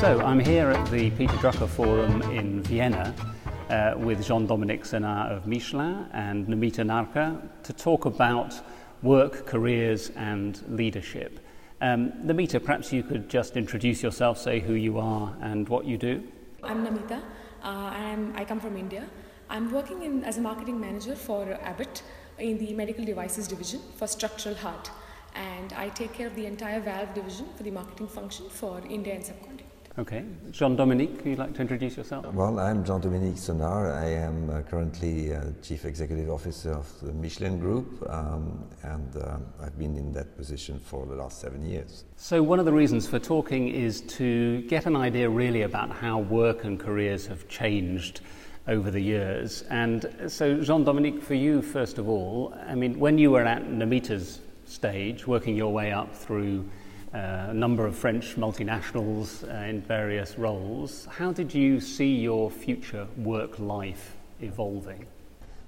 So I'm here at the Peter Drucker Forum in Vienna with Jean-Dominique Senard of Michelin and Namita Narkar to talk about work, careers and leadership. Namita, perhaps you could just introduce yourself, say who you are and what you do. I'm Namita and I come from India. I'm working as a marketing manager for Abbott in the medical devices division for structural heart, and I take care of the entire valve division for the marketing function for India and subcontinent. Okay. Jean-Dominique, would you like to introduce yourself? Well, I'm Jean-Dominique Senard. I am currently Chief Executive Officer of the Michelin Group, and I've been in that position for the last 7 years. So one of the reasons for talking is to get an idea really about how work and careers have changed over the years. And so, Jean-Dominique, for you, first of all, I mean, when you were at Namita's stage, working your way up through a number of French multinationals in various roles. How did you see your future work life evolving?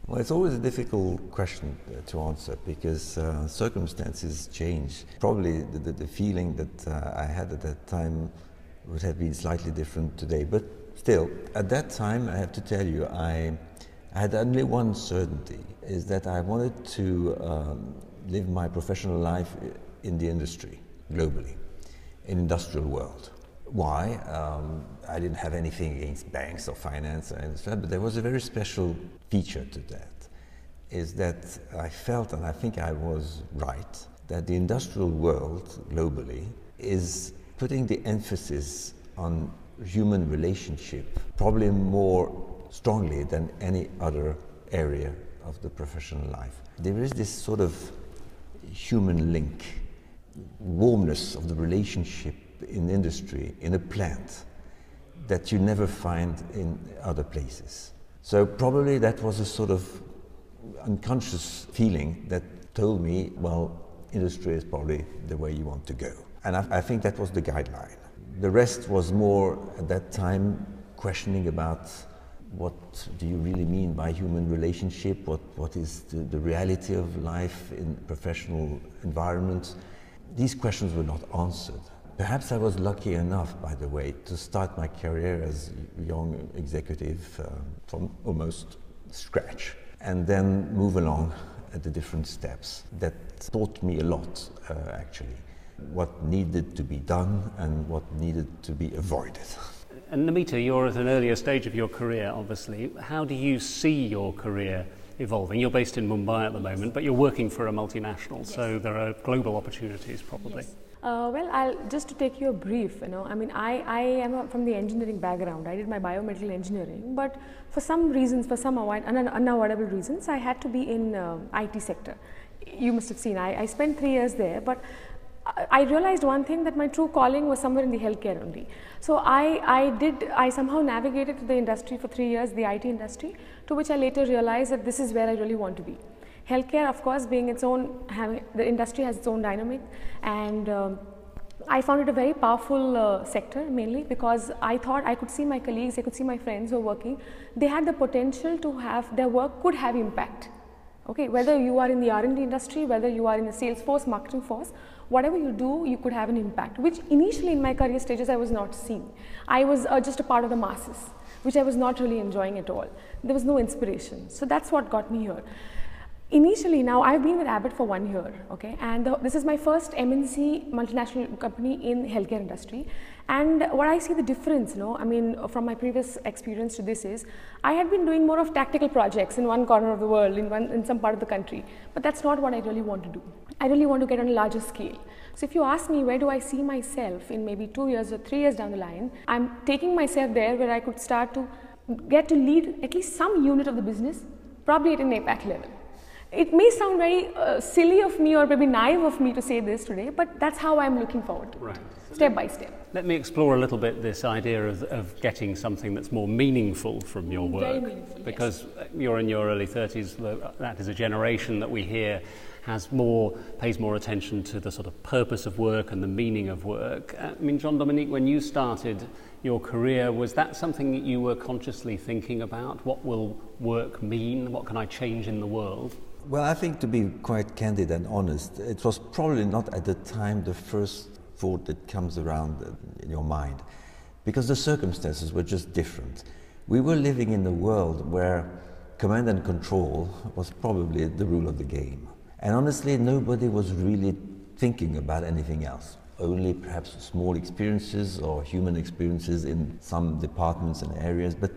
Well, it's always a difficult question to answer because circumstances change. Probably the feeling that I had at that time would have been slightly different today. But still, at that time, I have to tell you, I had only one certainty, is that I wanted to live my professional life in the industry. Globally, in industrial world. Why? I didn't have anything against banks or finance or anything like that, but there was a very special feature to that, is that I felt, and I think I was right, that the industrial world globally is putting the emphasis on human relationship probably more strongly than any other area of the professional life. There is this sort of human link, warmness of the relationship in industry, in a plant, that you never find in other places. So probably that was a sort of unconscious feeling that told me, well, industry is probably the way you want to go. And I think that was the guideline. The rest was more, at that time, questioning about what do you really mean by human relationship, what is the reality of life in professional environments. These questions were not answered. Perhaps I was lucky enough, by the way, to start my career as a young executive from almost scratch, and then move along at the different steps. That taught me a lot, actually, what needed to be done and what needed to be avoided. And Namita, you're at an earlier stage of your career, obviously. How do you see your career evolving? You're based in Mumbai at the moment, but you're working for a multinational, yes. So there are global opportunities probably. Yes. Well, I'll just to take you a brief, I am from the engineering background. I did my biomedical engineering, but for some reasons, for some unavoidable reasons, I had to be in IT sector. You must have seen, I spent 3 years there, but I realized one thing, that my true calling was somewhere in the healthcare only. So I somehow navigated to the industry for 3 years, the IT industry, to which I later realized that this is where I really want to be. Healthcare, of course, being its own, the industry has its own dynamic, and I found it a very powerful sector, mainly because I thought I could see my colleagues, I could see my friends who are working. They had the potential to have, their work could have impact. Okay, whether you are in the R&D industry, whether you are in the sales force, marketing force, whatever you do, you could have an impact, which initially in my career stages I was not seeing. I was just a part of the masses, which I was not really enjoying at all. There was no inspiration. So that's what got me here. Initially, now I've been with Abbott for 1 year, okay, and this is my first MNC multinational company in healthcare industry. And what I see the difference, from my previous experience to this is, I had been doing more of tactical projects in one corner of the world, in some part of the country, but that's not what I really want to do. I really want to get on a larger scale. So if you ask me where do I see myself in maybe 2 years or 3 years down the line, I'm taking myself there where I could start to get to lead at least some unit of the business, probably at an APAC level. It may sound very silly of me or maybe naive of me to say this today, but that's how I'm looking forward to it, right, step by step. Let me explore a little bit this idea of getting something that's more meaningful from your work. Very meaningful, because yes. You're in your early 30s, that is a generation that we hear pays more attention to the sort of purpose of work and the meaning of work. I mean, Jean-Dominique, when you started your career, was that something that you were consciously thinking about? What will work mean? What can I change in the world? Well, I think, to be quite candid and honest, it was probably not at the time the first thought that comes around in your mind, because the circumstances were just different. We were living in a world where command and control was probably the rule of the game. And honestly, nobody was really thinking about anything else. Only perhaps small experiences or human experiences in some departments and areas, but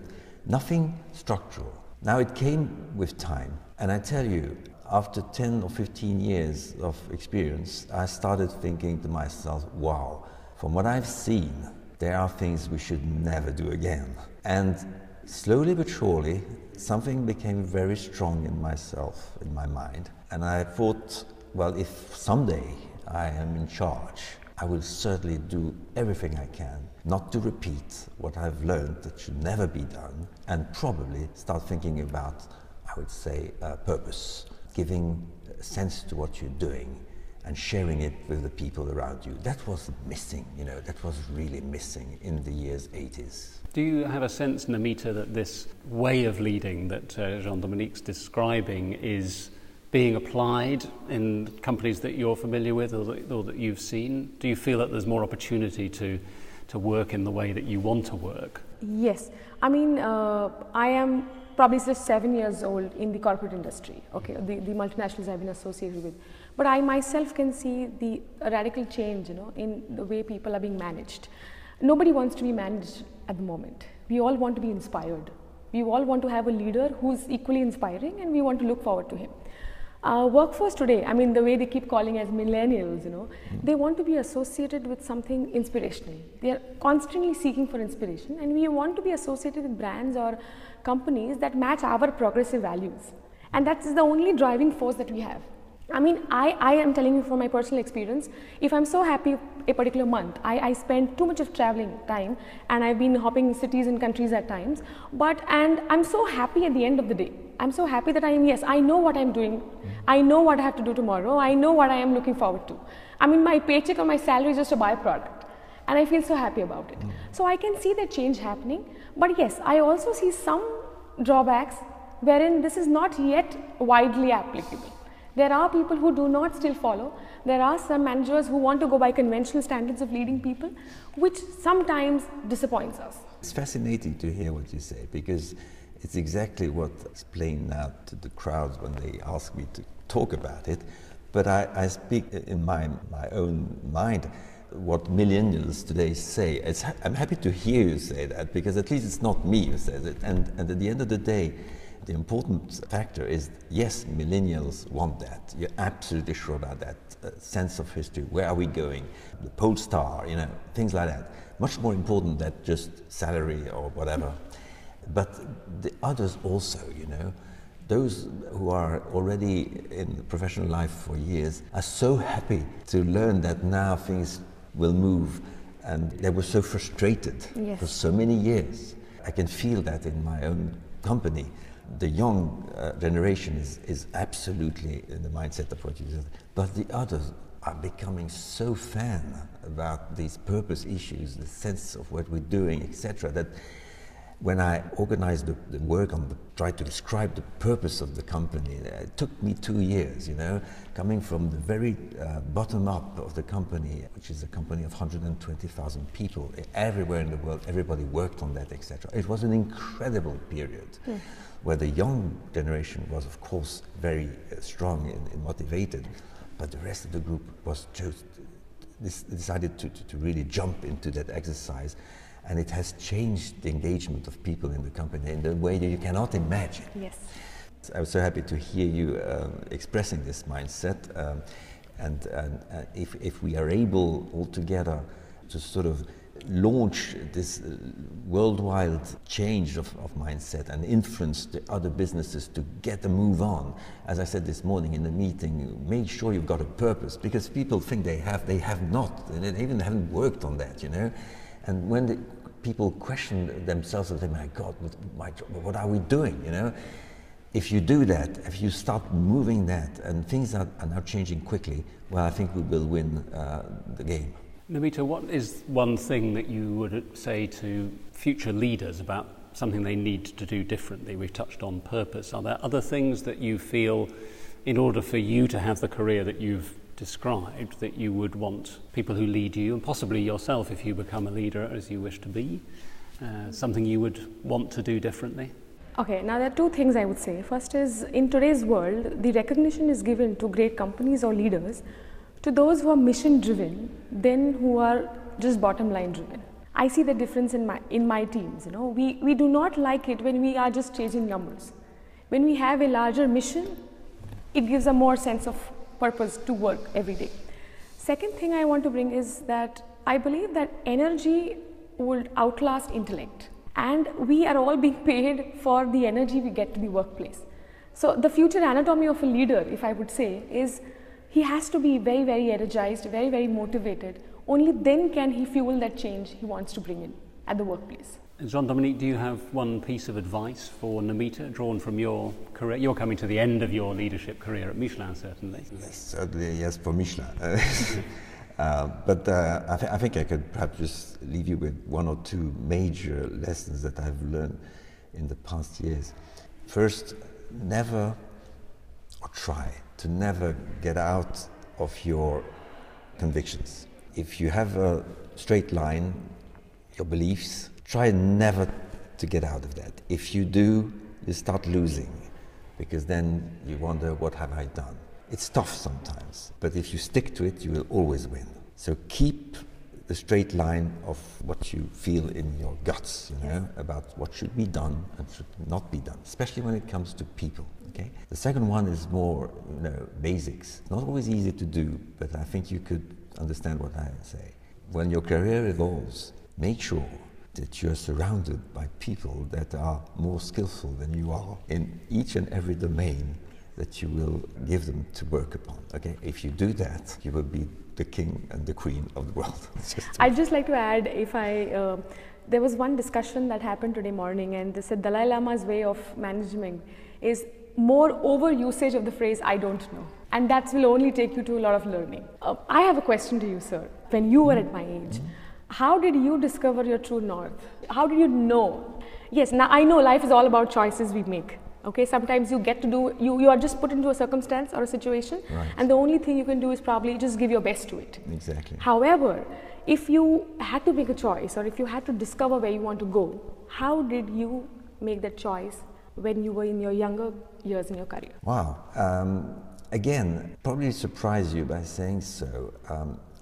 nothing structural. Now, it came with time, and I tell you, after 10 or 15 years of experience, I started thinking to myself, wow, from what I've seen, there are things we should never do again. And slowly but surely, something became very strong in myself, in my mind, and I thought, well, if someday I am in charge, I will certainly do everything I can not to repeat what I've learned that should never be done, and probably start thinking about, I would say, purpose, giving a sense to what you're doing and sharing it with the people around you. That was missing, that was really missing in the years 80s. Do you have a sense, Namita, that this way of leading that Jean-Dominique's describing is being applied in companies that you're familiar with or that you've seen? Do you feel that there's more opportunity to work in the way that you want to work? Yes. I mean, I am probably just 7 years old in the corporate industry, okay, the multinationals I've been associated with. But I myself can see the radical change, in the way people are being managed. Nobody wants to be managed at the moment. We all want to be inspired. We all want to have a leader who's equally inspiring, and we want to look forward to him. Workforce today, I mean, the way they keep calling as millennials, they want to be associated with something inspirational. They are constantly seeking for inspiration, and we want to be associated with brands or companies that match our progressive values. And that is the only driving force that we have. I mean, I am telling you from my personal experience, if I'm so happy a particular month, I spend too much of traveling time, and I've been hopping cities and countries at times, and I'm so happy at the end of the day. I'm so happy that I know what I'm doing. I know what I have to do tomorrow. I know what I am looking forward to. I mean, my paycheck or my salary is just a byproduct, and I feel so happy about it. So I can see that change happening. But yes, I also see some drawbacks wherein this is not yet widely applicable. There are people who do not still follow. There are some managers who want to go by conventional standards of leading people, which sometimes disappoints us. It's fascinating to hear what you say, because it's exactly what I explain now to the crowds when they ask me to talk about it. But I speak in my own mind what millennials today say. I'm happy to hear you say that, because at least it's not me who says it. And at the end of the day, the important factor is, yes, millennials want that. You're absolutely sure about that sense of history. Where are we going? The pole star, things like that. Much more important than just salary or whatever. But the others also, those who are already in professional life for years are so happy to learn that now things will move, and they were so frustrated yes. for so many years. I can feel that in my own company. The young generation is absolutely in the mindset of what you said, but the others are becoming so fan about these purpose issues, the sense of what we're doing, etc., that when I organized the work tried to describe the purpose of the company, it took me 2 years, coming from the very bottom up of the company, which is a company of 120,000 people everywhere in the world. Everybody worked on that, etc. It was an incredible period where the young generation was, of course, very strong and motivated, but the rest of the group was decided to really jump into that exercise. And it has changed the engagement of people in the company in a way that you cannot imagine. Yes. I was so happy to hear you expressing this mindset. And if we are able altogether to sort of launch this worldwide change of mindset and influence the other businesses to get a move on. As I said this morning in the meeting, make sure you've got a purpose, because people think they have not, and they even haven't worked on that, you know. And when people question themselves, they say, my God, what are we doing, you know? If you do that, if you start moving that, and things are now changing quickly, well, I think we will win the game. Namita, what is one thing that you would say to future leaders about something they need to do differently? We've touched on purpose. Are there other things that you feel, in order for you to have the career that you've described, that you would want people who lead you, and possibly yourself if you become a leader as you wish to be, something you would want to do differently? Okay, now there are two things I would say. First is, in today's world, the recognition is given to great companies or leaders to those who are mission driven, then who are just bottom line driven. I see the difference in my teams. You know, we do not like it when we are just chasing numbers. When we have a larger mission, it gives a more sense of purpose to work every day. Second thing I want to bring is that I believe that energy would outlast intellect, and we are all being paid for the energy we get to the workplace. So the future anatomy of a leader, if I would say, is he has to be very, very energized, very, very motivated. Only then can he fuel that change he wants to bring in at the workplace. Jean-Dominique, do you have one piece of advice for Namita, drawn from your career? You're coming to the end of your leadership career at Michelin, certainly. Yes, certainly, yes, for Michelin. I think I could perhaps just leave you with one or two major lessons that I've learned in the past years. First, never, or try to never get out of your convictions. If you have a straight line, your beliefs, try never to get out of that. If you do, you start losing, because then you wonder, what have I done? It's tough sometimes, but if you stick to it, you will always win. So keep the straight line of what you feel in your guts, you know, about what should be done and should not be done, especially when it comes to people. Okay. The second one is more, you know, basics. Not always easy to do, but I think you could understand what I say. When your career evolves, make sure that you are surrounded by people that are more skillful than you are in each and every domain that you will give them to work upon. Okay. If you do that, you will be the king and the queen of the world. I'd just like to add, there was one discussion that happened today morning, and they said Dalai Lama's way of management is more over usage of the phrase, I don't know. And that will only take you to a lot of learning. I have a question to you, sir. When you were at my age, how did you discover your true north? How did you know? Yes, now I know life is all about choices we make. Okay, sometimes you get to do, you are just put into a circumstance or a situation, right, and the only thing you can do is probably just give your best to it. Exactly. However, if you had to make a choice, or if you had to discover where you want to go, how did you make that choice when you were in your younger years in your career? Wow. Again, probably surprise you by saying so.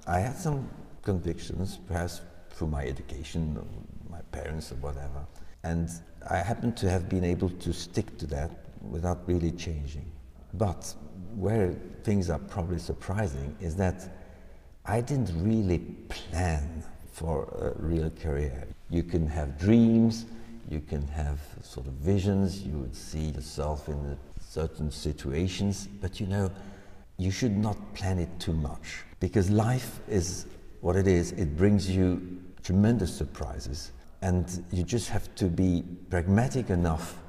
I had some convictions, perhaps through my education, or my parents or whatever. And I happen to have been able to stick to that without really changing. But where things are probably surprising is that I didn't really plan for a real career. You can have dreams, you can have sort of visions, you would see yourself in certain situations, but you know, you should not plan it too much, because life is what it is. It brings you tremendous surprises, and you just have to be pragmatic enough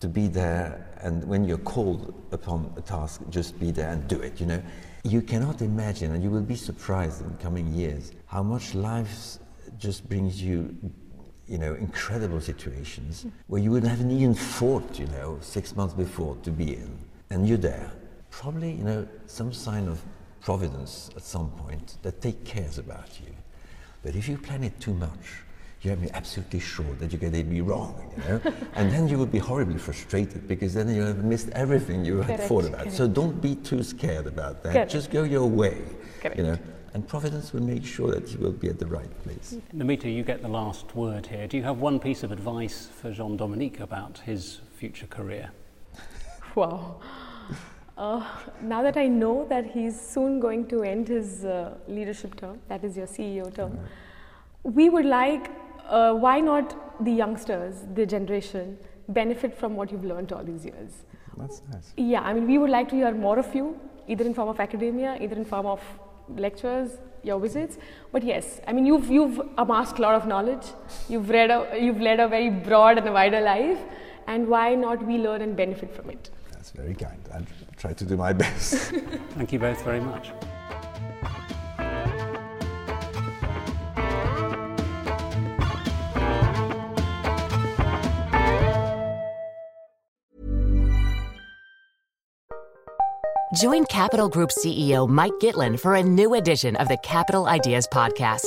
to be there, and when you're called upon a task, just be there and do it, you know. You cannot imagine, and you will be surprised in coming years, how much life just brings you, you know, incredible situations where you wouldn't have even thought, you know, 6 months before to be in, and you're there. Probably, you know, some sign of providence at some point that they cares about you. But if you plan it too much, you have to be absolutely sure that you're going to be wrong, you know? And then you will be horribly frustrated, because then you'll have missed everything you had thought about. Correct. So don't be too scared about that. Correct. Just go your way, you know? And Providence will make sure that you will be at the right place. Namita, you get the last word here. Do you have one piece of advice for Jean-Dominique about his future career? Wow. Now that I know that he's soon going to end his leadership term, that is your CEO term, we would like, why not the youngsters, the generation, benefit from what you've learned all these years? That's nice. Yeah, I mean, we would like to hear more of you, either in form of academia, either in form of lectures, your visits. But yes, I mean, you've amassed a lot of knowledge. You've led a very broad and wider life, and why not we learn and benefit from it? That's very kind. I'll try to do my best. Thank you both very much. Join Capital Group CEO Mike Gitlin for a new edition of the Capital Ideas Podcast.